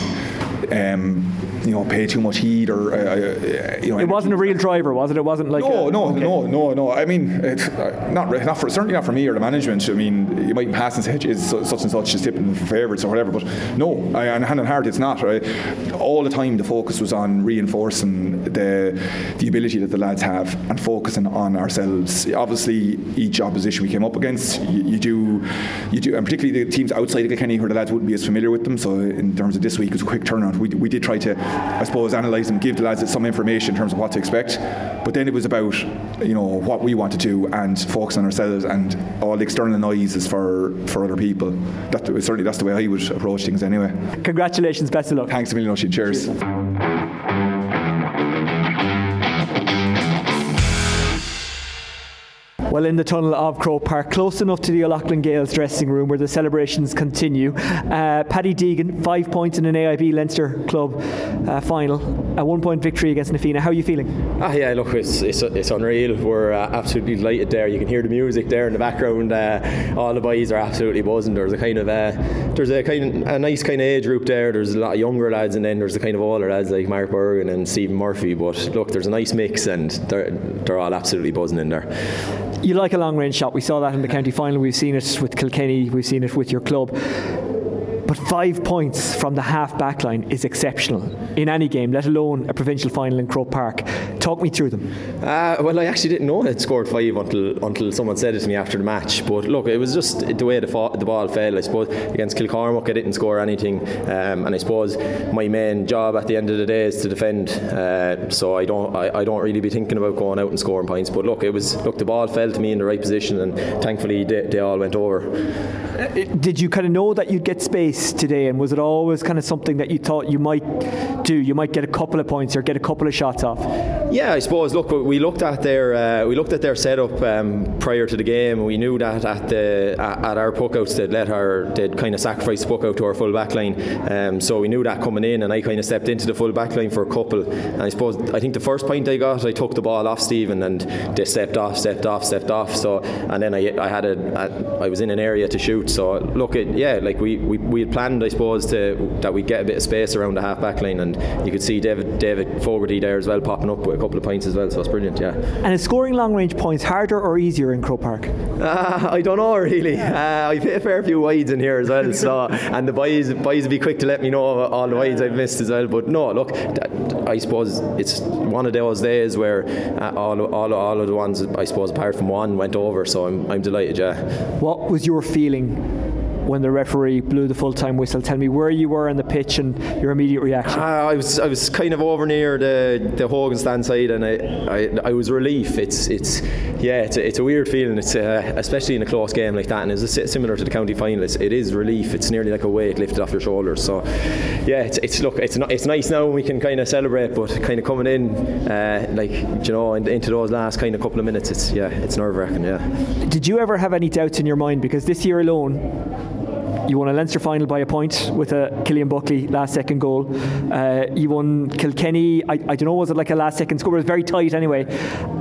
Um, you know, pay too much heed, or uh, you know. It wasn't a real driver, was it? It wasn't like no, a, no, okay. no, no, no. I mean, it's uh, not not for certainly not for me or the management. I mean, you might pass and say it's such and such is tipping for favourites or whatever, but no, I, and hand and heart, it's not. Right? All the time, the focus was on reinforcing the the ability that the lads have and focusing on ourselves. Obviously, each opposition we came up against, you, you do, you do, and particularly the teams outside of Kilkenny where the lads wouldn't be as familiar with them. So, in terms of this week, it was a quick turnaround. We we did try to, I suppose, analyse them, give the lads some information in terms of what to expect, but then it was about, you know, what we want to do and focus on ourselves, and all the external noises for, for other people. That certainly that's the way I would approach things anyway. Congratulations, best of luck. Thanks a million, Oisin. Cheers. Cheers. Well, in the tunnel of Croke Park, close enough to the O'Loughlin Gaels dressing room where the celebrations continue. Uh, Paddy Deegan, five points in an A I B Leinster Club uh, final, a one-point victory against Na Fianna. How are you feeling? Ah, yeah, look, it's it's, it's unreal. We're uh, absolutely delighted there. You can hear the music there in the background. Uh, all the boys are absolutely buzzing. There's a kind of uh, there's a kind of, a nice kind of age group there. There's a lot of younger lads, and then there's the kind of older lads like Mark Bergin and Stephen Murphy. But look, there's a nice mix, and they're they're all absolutely buzzing in there. You like a long-range shot. We saw that in the county final. We've seen it with Kilkenny. We've seen it with your club. But five points from the half-back line is exceptional in any game, let alone a provincial final in Croke Park. Talk me through them. Uh, well, I actually didn't know they'd scored five until until someone said it to me after the match. But look, it was just the way the, fa- the ball fell, I suppose. Against Kilcormack, I didn't score anything. Um, and I suppose my main job at the end of the day is to defend. Uh, so I don't I, I don't really be thinking about going out and scoring points. But look, it was look the ball fell to me in the right position, and thankfully they, they all went over. Did you kind of know that you'd get space today? And was it always kind of something that you thought you might do? You might get a couple of points or get a couple of shots off? Yeah, I suppose. Look, we looked at their uh, we looked at their setup um, prior to the game. We knew that at the at, at our puckouts they'd let our they'd kind of sacrifice the puck out to our full back line. Um, so we knew that coming in, and I kind of stepped into the full back line for a couple. And I suppose I think the first point I got, I took the ball off Stephen, and they stepped off, stepped off, stepped off. So and then I I had a I was in an area to shoot. So look, it, yeah, like we, we, we had planned, I suppose, to that we'd get a bit of space around the half back line, and you could see David David Fogarty there as well popping up with a couple of points as well, so it's brilliant, yeah. And is scoring long-range points harder or easier in Croke Park? Uh, I don't know, really. Uh, I've hit a fair few wides in here as well, so and the boys, boys will be quick to let me know all the wides I've missed as well, but no, look, that, I suppose it's one of those days where uh, all, all, all of the ones, I suppose, apart from one, went over, so I'm, I'm delighted, yeah. What was your feeling when the referee blew the full-time whistle? Tell me where you were on the pitch and your immediate reaction. Uh, I was I was kind of over near the the Hogan stand side, and I, I, I was relief. It's it's yeah it's a, it's a weird feeling. It's uh, especially in a close game like that, and it's similar to the county finals. It is relief. It's nearly like a weight lifted off your shoulders. So yeah, it's, it's look it's not, it's nice now, we can kind of celebrate, but kind of coming in uh, like you know into those last kind of couple of minutes, it's yeah it's nerve-wracking. Yeah. Did you ever have any doubts in your mind? Because this year alone, You won a Leinster final by a point with a Killian Buckley last second goal. Uh, you won Kilkenny, I, I don't know, was it like a last second score? It was very tight anyway.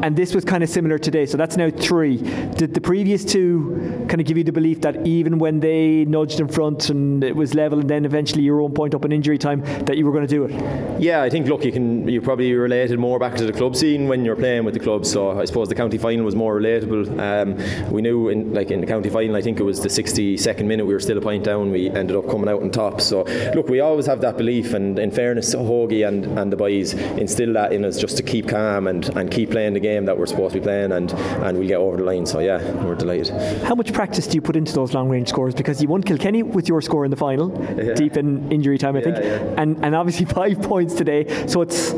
And this was kind of similar today, so that's now three. Did the previous two kind of give you the belief that even when they nudged in front and it was level and then eventually your own point up in injury time, that you were going to do it? Yeah, I think, look, you can you probably related more back to the club scene when you're playing with the club, so I suppose the county final was more relatable. Um, we knew in like in the county final, I think it was the sixty-second minute, we were still a point down, we ended up coming out on top. So look, we always have that belief, and in fairness, Hoagie and, and the boys instill that in us just to keep calm and, and keep playing the game that we're supposed to be playing, and, and we'll get over the line. So yeah, we're delighted. How much practice do you put into those long range scores? Because you won Kilkenny with your score in the final, yeah, deep in injury time, I yeah, think yeah. And, and obviously five points today, so it's,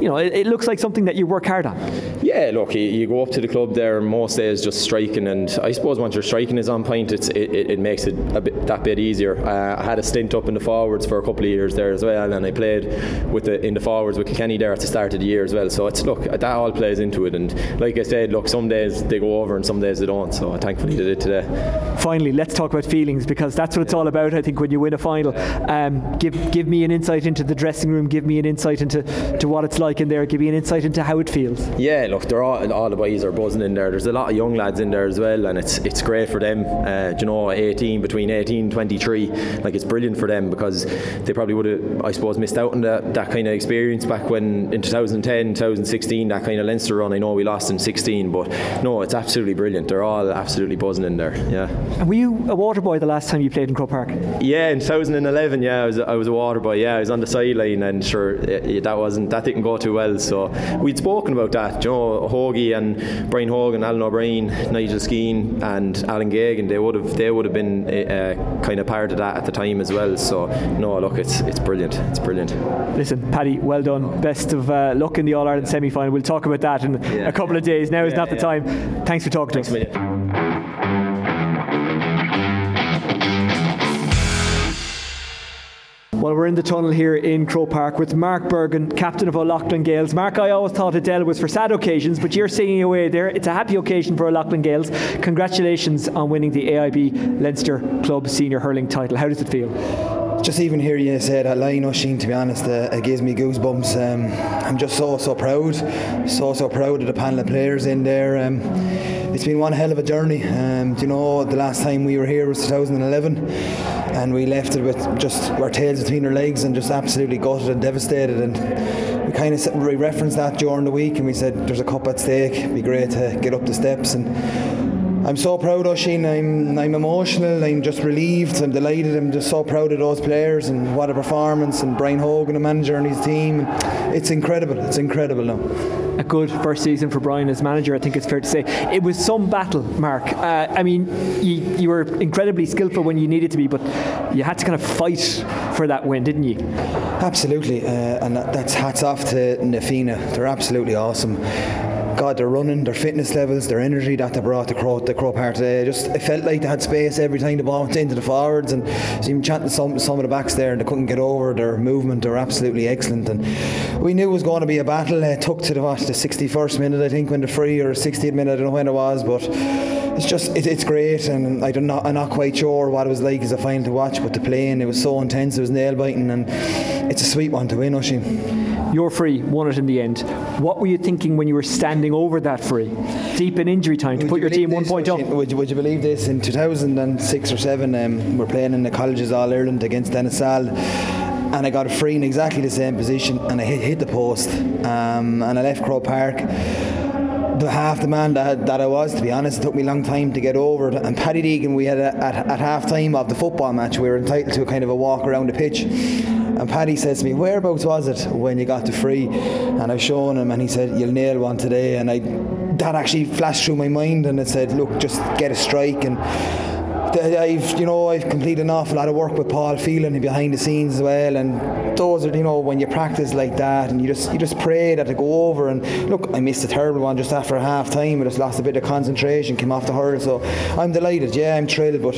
you know, it, it looks like something that you work hard on. Yeah, look, you, you go up to the club there most days just striking, and I suppose once your striking is on point, it's, it, it, it makes it a bit, that bit easier. Uh, I had a stint up in the forwards for a couple of years there as well, and I played with the, in the forwards with Kilkenny there at the start of the year as well, so it's, look, that all plays into it, and like I said, look, some days they go over and some days they don't, so I thankfully did it today. Finally, let's talk about feelings, because that's what it's all about, I think, when you win a final. Um, give give me an insight into the dressing room, give me an insight into to what it's like in there, give me an insight into how it feels. Yeah, look, they're all, all the boys are buzzing in there. There's a lot of young lads in there as well, and it's it's great for them. Uh, you know, eighteen between eighteen and twenty-three, like, it's brilliant for them, because they probably would have, I suppose, missed out on that, that kind of experience back when in twenty ten, twenty sixteen, that kind of Leinster run. I know we lost in sixteen, but no, it's absolutely brilliant. They're all absolutely buzzing in there. Yeah. And were you a water boy the last time you played in Croke Park? Yeah, in two thousand eleven. Yeah, I was I was a water boy. Yeah, I was on the sideline, and sure, it, that wasn't that didn't go too well. So we'd spoken about that. You know, Hoagie and Brian Hogan, Alan O'Brien, Nigel Skeen, and Alan Gagan, They would have they would have been uh, kind of part of that at the time as well. So no, look, it's it's brilliant. It's brilliant. Listen, Paddy, well done. Best of uh, luck in the All Ireland semi final. We'll talk about that in yeah. a couple of days. Now yeah, is not the yeah. time. Thanks for talking Thanks to us. A Well, we're in the tunnel here in Croke Park with Mark Bergin, captain of O'Loughlin Gaels. Mark, I always thought Adele was for sad occasions, but you're singing away there. It's a happy occasion for O'Loughlin Gaels. Congratulations on winning the A I B Leinster Club Senior Hurling title. How does it feel? Just even hearing you say that line, Oisín, to be honest, uh, it gives me goosebumps. Um, I'm just so, so proud. So, so proud of the panel of players in there. Um, it's been one hell of a journey. Um, do you know, the last time we were here was two thousand eleven. And we left it with just our tails between our legs and just absolutely gutted and devastated. And we kind of we referenced that during the week, and we said there's a cup at stake. It'd be great to get up the steps. And I'm so proud, Oisín. I'm I'm emotional. I'm just relieved. I'm delighted. I'm just so proud of those players and what a performance. And Brian Hogan, the manager, and his team. It's incredible. It's incredible now. A good first season for Brian as manager, I think it's fair to say. It was some battle, Mark. Uh, I mean, you, you were incredibly skillful when you needed to be, but you had to kind of fight for that win, didn't you? Absolutely, uh, and that's hats off to Na Fianna. They're absolutely awesome. God, they're running, their fitness levels, their energy that they brought to Croke, the Croke Park today. Just, it felt like they had space every time the ball went into the forwards, and even chatting to some, some of the backs there, and they couldn't get over their movement. They're absolutely excellent, and we knew it was going to be a battle. It took to the, what, the sixty-first minute, I think, when the free, or sixtieth minute, I don't know when it was, but it's just it, it's great, and I don't know, I'm not quite sure what it was like as a final to watch, but the playing, it was so intense, it was nail biting, and it's a sweet one to win, Oisín. Your free won it in the end. What were you thinking when you were standing over that free, deep in injury time, to would put you your team this, one point Oisín, up? Would you, would you believe this? In two thousand six or seven, um, we're playing in the Colleges All Ireland against Ennisal, and I got a free in exactly the same position, and I hit, hit the post, um, and I left Croke Park. The half the man that, that I was, to be honest, it took me a long time to get over it. And Paddy Deegan, we had a, at, at half time of the football match, we were entitled to a kind of a walk around the pitch, and Paddy says to me, whereabouts was it when you got the free? And I've shown him, and he said, you'll nail one today. And I that actually flashed through my mind, and it said, look, just get a strike. And I've, you know, I've completed an awful lot of work with Paul Phelan behind the scenes as well, and those are, you know, when you practice like that, and you just you just pray that it go over. And look, I missed a terrible one just after half time. I just lost a bit of concentration, came off the hurdle, so I'm delighted. Yeah, I'm thrilled, but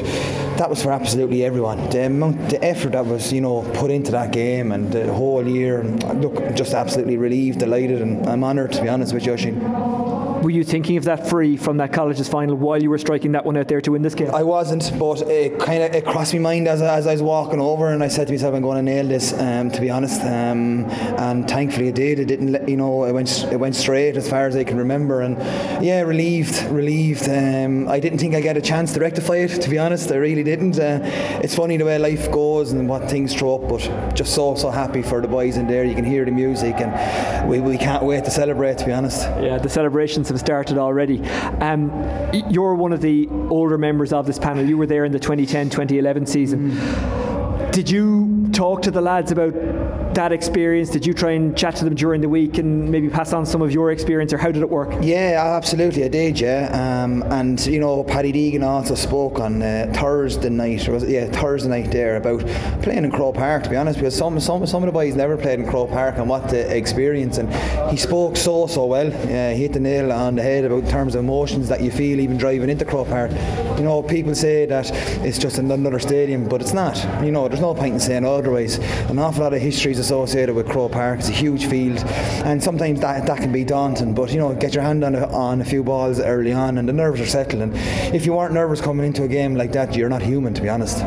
that was for absolutely everyone. The amount, the effort that was, you know, put into that game and the whole year. And look, I'm just absolutely relieved, delighted, and I'm honoured, to be honest with you, Oisín. Were you thinking of that free from that college's final while you were striking that one out there to win this game? I wasn't, but it kind of it crossed my mind as, as I was walking over, and I said to myself, I'm going to nail this, um, to be honest, um, and thankfully it did. It didn't let, you know, it went it went straight as far as I can remember, and yeah, relieved relieved um, I didn't think I get a chance to rectify it, to be honest. I really didn't. Uh, it's funny the way life goes and what things throw up, but just so so happy for the boys in there. You can hear the music, and we, we can't wait to celebrate, to be honest. Yeah, the celebrations have started already. Um, you're one of the older members of this panel. You were there in the twenty ten twenty eleven season. Mm. Did you talk to the lads about that experience? Did you try and chat to them during the week and maybe pass on some of your experience, or how did it work? Yeah, absolutely, I did, yeah. Um, and you know, Paddy Deegan also spoke on uh, Thursday night, or was it, yeah, Thursday night there, about playing in Croke Park, to be honest, because some some some of the boys never played in Croke Park and what the experience, and he spoke so so well. Uh, he hit the nail on the head about terms of emotions that you feel even driving into Croke Park. You know, people say that it's just another stadium, but it's not. You know, there's no point in saying otherwise. An awful lot of histories associated with Croke Park. It's a huge field, and sometimes that, that can be daunting, but you know, get your hand on a, on a few balls early on and the nerves are settled, and if you aren't nervous coming into a game like that, you're not human, to be honest.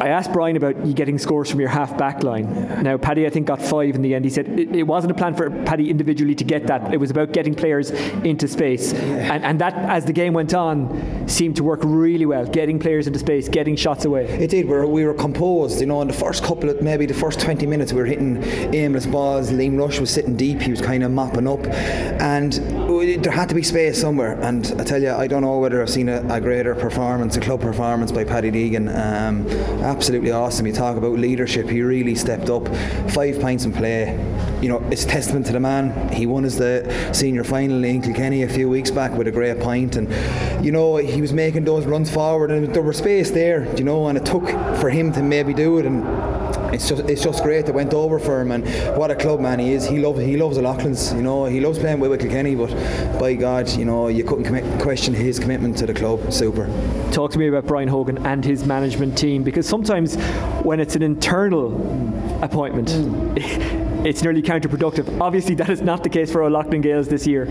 I asked Brian about you getting scores from your half back line. Yeah. Now Paddy, I think, got five in the end. He said it, it wasn't a plan for Paddy individually to get that. It was about getting players into space. Yeah. And, and that, as the game went on, seemed to work really well. Getting players into space, getting shots away. It did. We're, we were composed. You know, in the first couple of, maybe the first twenty minutes, we were hitting aimless balls. Liam Rush was sitting deep. He was kind of mopping up. And there had to be space somewhere. And I tell you, I don't know whether I've seen a, a greater performance, a club performance by Paddy Deegan. Um, Absolutely awesome. You talk about leadership, he really stepped up. Five pints in play, you know, it's testament to the man. He won us the senior final in Kilkenny a few weeks back with a great pint, and you know, he was making those runs forward and there was space there, you know, and it took for him to maybe do it, and it's just it's just great that went over for him. And what a club man he is. He loves he loves O'Loughlin's, you know, he loves playing with Kilkenny, but by God, you know, you couldn't commit, question his commitment to the club. Super. Talk to me about Brian Hogan and his management team, because sometimes when it's an internal appointment, mm. it's nearly counterproductive. Obviously that is not the case for O'Loughlin Gaels this year.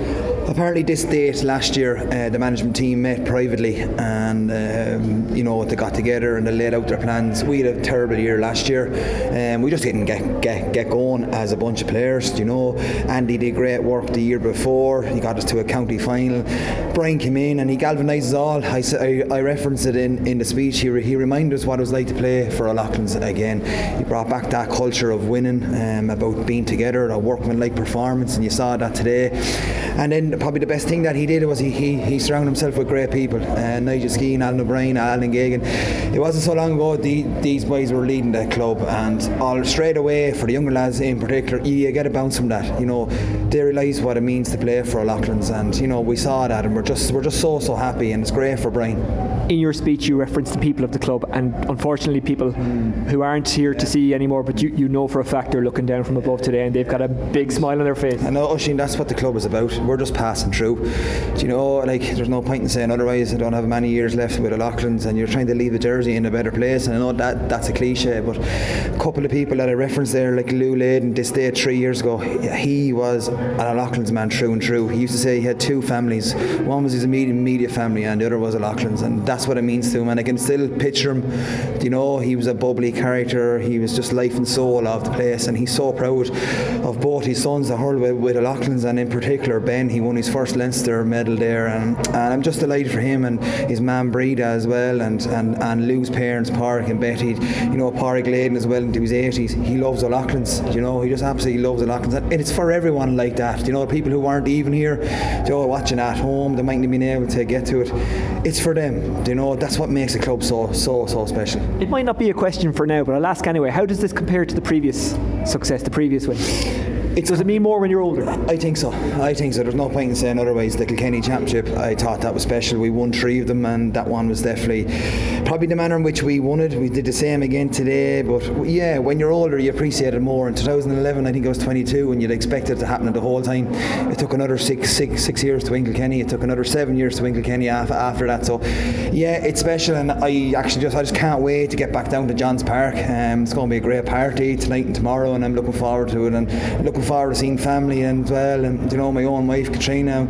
Apparently this date last year, uh, the management team met privately, and um, you know, they got together and they laid out their plans. We had a terrible year last year, and um, we just didn't get, get get going as a bunch of players, you know. Andy did great work the year before, he got us to a county final. Brian came in and he galvanised us all. I, I, I referenced it in, in the speech. He, re, he reminded us what it was like to play for O'Loughlin's again. He brought back that culture of winning, um, about being together, a workman-like performance, and you saw that today. And then probably the best thing that he did was he he, he surrounded himself with great people. Uh, Nigel Skeen, Alan O'Brien, Alan Gagan. It wasn't so long ago the, these boys were leading the club, and all straight away for the younger lads in particular, you get a bounce from that. You know, they realise what it means to play for O'Loughlin's, and you know, we saw that, and we're just we're just so so happy, and it's great for Brian. In your speech, you referenced the people of the club, and unfortunately, people mm. who aren't here to see you anymore, but you, you know for a fact they're looking down from above today, and they've got a big smile on their face. I know, Oisin, that's what the club is about. We're just passing through. Do you know, like, there's no point in saying otherwise. I don't have many years left with O'Loughlin's, and you're trying to leave the jersey in a better place, and I know that that's a cliche, but a couple of people that I referenced there, like Lou Laden, this day three years ago, he was an O'Loughlin's man through and through. He used to say he had two families. One was his immediate media family, and the other was O'Loughlin's, and that's what it means to him, and I can still picture him. Do you know, he was a bubbly character. He was just life and soul of the place, and he's so proud of both his sons that hurled with, with O'Loughlin's, and in particular Ben. He won his first Leinster medal there, and, and I'm just delighted for him and his man Breda as well, and, and, and Lou's parents Pádraig and Betty. You know, Pádraig Laden as well into his eighties, he loves O'Loughlin's, you know, he just absolutely loves O'Loughlin's, and it's for everyone like that. You know, people who aren't even here, they're all watching at home, they mightn't have been able to get to it. It's for them, you know, that's what makes a club so so so special. It might not be a question for now, but I'll ask anyway, how does this compare to the previous success, the previous It's, Does it mean more when you're older? I think so. I think so. There's no point in saying otherwise. The Kilkenny Championship, I thought that was special. We won three of them, and that one was definitely probably the manner in which we won it. We did the same again today, but yeah, when you're older, you appreciate it more. In two thousand eleven, I think I was twenty-two, and you'd expect it to happen the whole time. It took another six, six, six years to win Kilkenny. It took another seven years to win Kilkenny after, after that. So yeah, it's special, and I actually just I just can't wait to get back down to John's Park. Um, it's going to be a great party tonight and tomorrow, and I'm looking forward to it, and looking Forestine family as well, and you know, my own wife Katrina.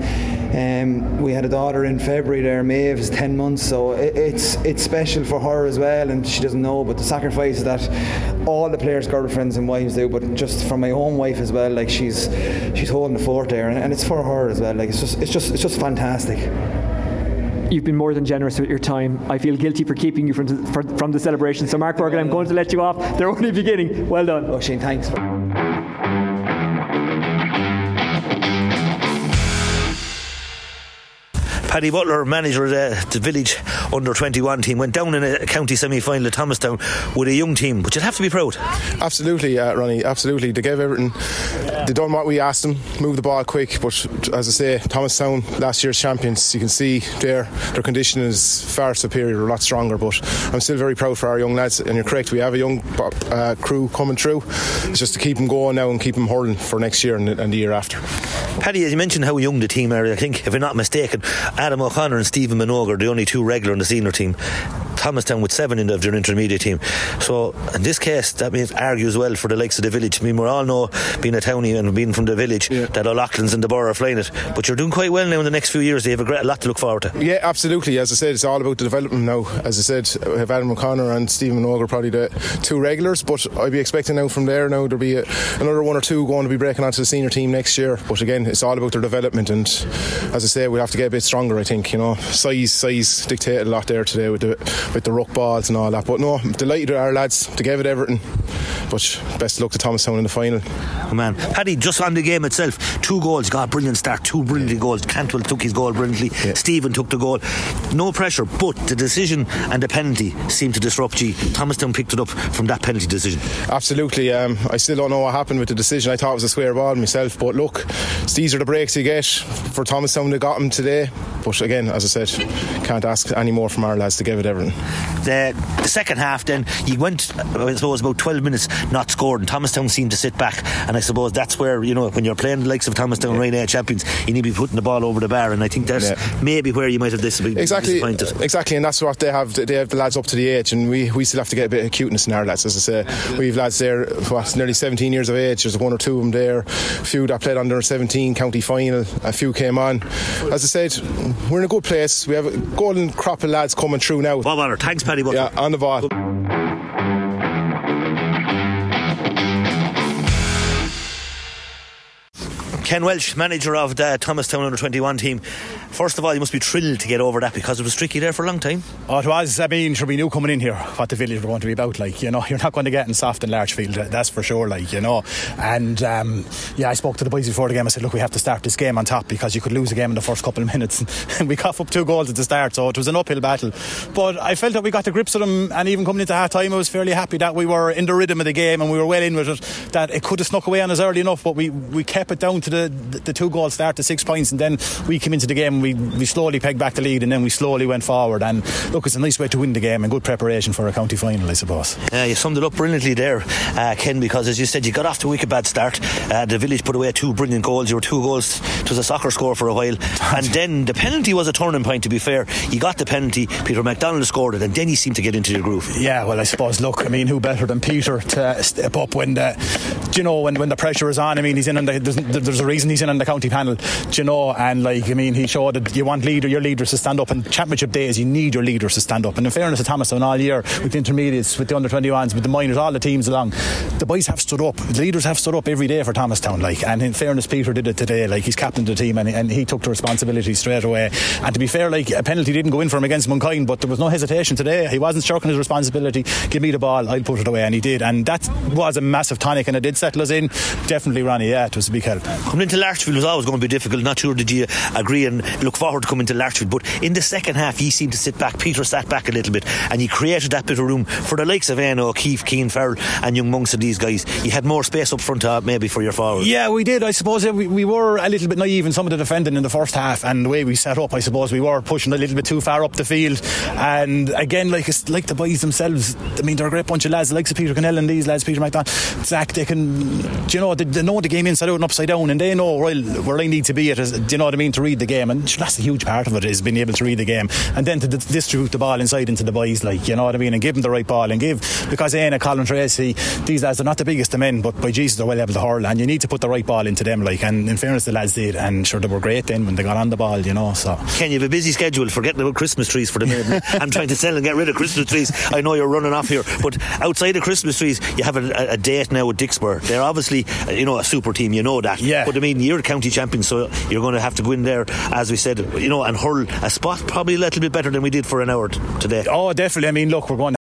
Um, we had a daughter in February there, Maeve is ten months, so it, it's it's special for her as well, and she doesn't know, but the sacrifices that all the players' girlfriends and wives do, but just for my own wife as well, like she's she's holding the fort there, and, and it's for her as well, like it's just it's just it's just fantastic. You've been more than generous with your time. I feel guilty for keeping you from the, for, from the celebration. So Mark Bergin, I'm going to let you off. They're only beginning. Well done. Oh, Shane, thanks. Paddy Butler, manager of the, the village under twenty-one team, went down in a county semi-final at Thomastown with a young team, but you'd have to be proud. Absolutely, uh, Ronnie, absolutely. They gave everything. They done what we asked them, moved the ball quick, but as I say, Thomastown, last year's champions, you can see their their condition is far superior, a lot stronger, but I'm still very proud for our young lads, and you're correct, we have a young uh, crew coming through. It's just to keep them going now and keep them hurling for next year and, and the year after. Paddy, as you mentioned how young the team are, I think, if you're not mistaken, Adam O'Connor and Stephen Minogue are the only two regular in the senior team. Thomastown with seven in their intermediate team. So in this case, that means argues well for the likes of the village. I mean, we all know, being a townie and being from the village, yeah, that O'Loughlin's and the borough are flying it. But you're doing quite well now in the next few years. They have a great lot to look forward to. Yeah, absolutely. As I said, it's all about the development now. As I said, we have Adam O'Connor and Stephen Minogue are probably the two regulars, but I'd be expecting now from there now there'll be a, another one or two going to be breaking onto the senior team next year. But again, it's all about their development, and as I say, we'll have to get a bit stronger, I think. You know, size size dictated a lot there today with the with the ruck balls and all that, but no, I'm delighted with our lads, they gave it everything, but best of luck to Thomastown in the final. Oh man, Paddy, just on the game itself, two goals, got a brilliant start, two brilliant yeah. goals. Cantwell took his goal brilliantly, yeah. Stephen took the goal, no pressure, but the decision and the penalty seemed to disrupt you. Thomastown picked it up from that penalty decision. Absolutely. um, I still don't know what happened with the decision. I thought it was a square ball myself, but look, these are the breaks you get for Thomastown, they got them today, but again, as I said, can't ask any more from our lads, they gave it everything. The, the second half then, you went, I suppose, about twelve minutes not scored, and Thomastown seemed to sit back, and I suppose that's where, you know, when you're playing the likes of Thomastown yeah. Ryde Air champions, you need to be putting the ball over the bar, and I think that's yeah. maybe where you might have dis- exactly, disappointed. Exactly, and that's what they have, they have the lads up to the age, and we, we still have to get a bit of cuteness in our lads, as I say. We have lads there, what, nearly seventeen years of age, there's one or two of them there, a few that played under seventeen county final, a few came on. As I said, we're in a good place, we have a golden crop of lads coming through now. Bob Honor, thanks Paddy Butler. Yeah, on the ball. Ken Welsh, manager of the Thomastown under twenty-one team. First of all, you must be thrilled to get over that, because it was tricky there for a long time. Oh, it was. I mean, sure, we knew coming in here what the village were going to be about. Like, you know, you're not going to get in soft in Larchfield, that's for sure. Like, you know, and um, yeah, I spoke to the boys before the game. I said, look, we have to start this game on top, because you could lose the game in the first couple of minutes. And we coughed up two goals at the start, so it was an uphill battle. But I felt that we got the grips of them, and even coming into half time, I was fairly happy that we were in the rhythm of the game and we were well in with it. That it could have snuck away on us early enough, but we, we kept it down to the. The, the two goals start to six points, and then we came into the game and we, we slowly pegged back the lead, and then we slowly went forward, and look, it's a nice way to win the game and good preparation for a county final, I suppose. Uh, you summed it up brilliantly there, uh, Ken, because as you said, you got off to a wicked bad start, uh, the village put away two brilliant goals, you were two goals, it was a soccer score for a while, and then the penalty was a turning point, to be fair. You got the penalty, Peter McDonald scored it, and then you seemed to get into your groove. Yeah, well, I suppose, look, I mean, who better than Peter to step up when the, you know, when, when the pressure is on. I mean, he's in and the, there's, there's a reason he's in on the county panel, do you know, and like, I mean, he showed that you want leader your leaders to stand up, and championship days you need your leaders to stand up, and in fairness to Thomastown all year, with the intermediates, with the under twenty-ones, with the minors, all the teams along, the boys have stood up, the leaders have stood up every day for Thomastown, like, and in fairness Peter did it today, like, he's captained the team, and, and he took the responsibility straight away, and to be fair, like, a penalty didn't go in for him against Munkind, but there was no hesitation today, he wasn't shirking his responsibility, give me the ball, I'll put it away, and he did, and that was a massive tonic, and it did settle us in, definitely, Ronnie. Yeah, it was a big help. Coming into Larchfield was always going to be difficult. Not sure did you agree and look forward to coming to Larchfield, but in the second half he seemed to sit back. Peter sat back a little bit, and he created that bit of room for the likes of Aino O'Keefe, Keane Farrell and Young Monks and these guys. You had more space up front uh, maybe for your forwards. Yeah, we did. I suppose we, we were a little bit naive in some of the defending in the first half, and the way we set up, I suppose we were pushing a little bit too far up the field, and again, like like the boys themselves, I mean, they're a great bunch of lads, the likes of Peter Connell and these lads, Peter McDonald, Zach, they can, you know, they, they know the game inside out and upside down, and they they know, well, where I need to be at is, do you know what I mean, to read the game. And that's a huge part of it, is being able to read the game and then to d- distribute the ball inside into the boys, like, you know what I mean, and give them the right ball and give, because Aina, Colin, Tracy, these lads are not the biggest of men, but by Jesus they're well able to hurl, and you need to put the right ball into them, like. And in fairness the lads did, and sure they were great then when they got on the ball, you know. So Ken, you have a busy schedule, forgetting about Christmas trees for the maiden. I'm trying to sell and get rid of Christmas trees. I know you're running off here, but outside of Christmas trees you have a, a date now with Dicksboro. They're obviously, you know, a super team, you know that, yeah. But I mean, you're county champion, so you're going to have to go in there, as we said, you know, and hurl a spot probably a little bit better than we did for an hour t- today. Oh definitely. I mean, look, we're going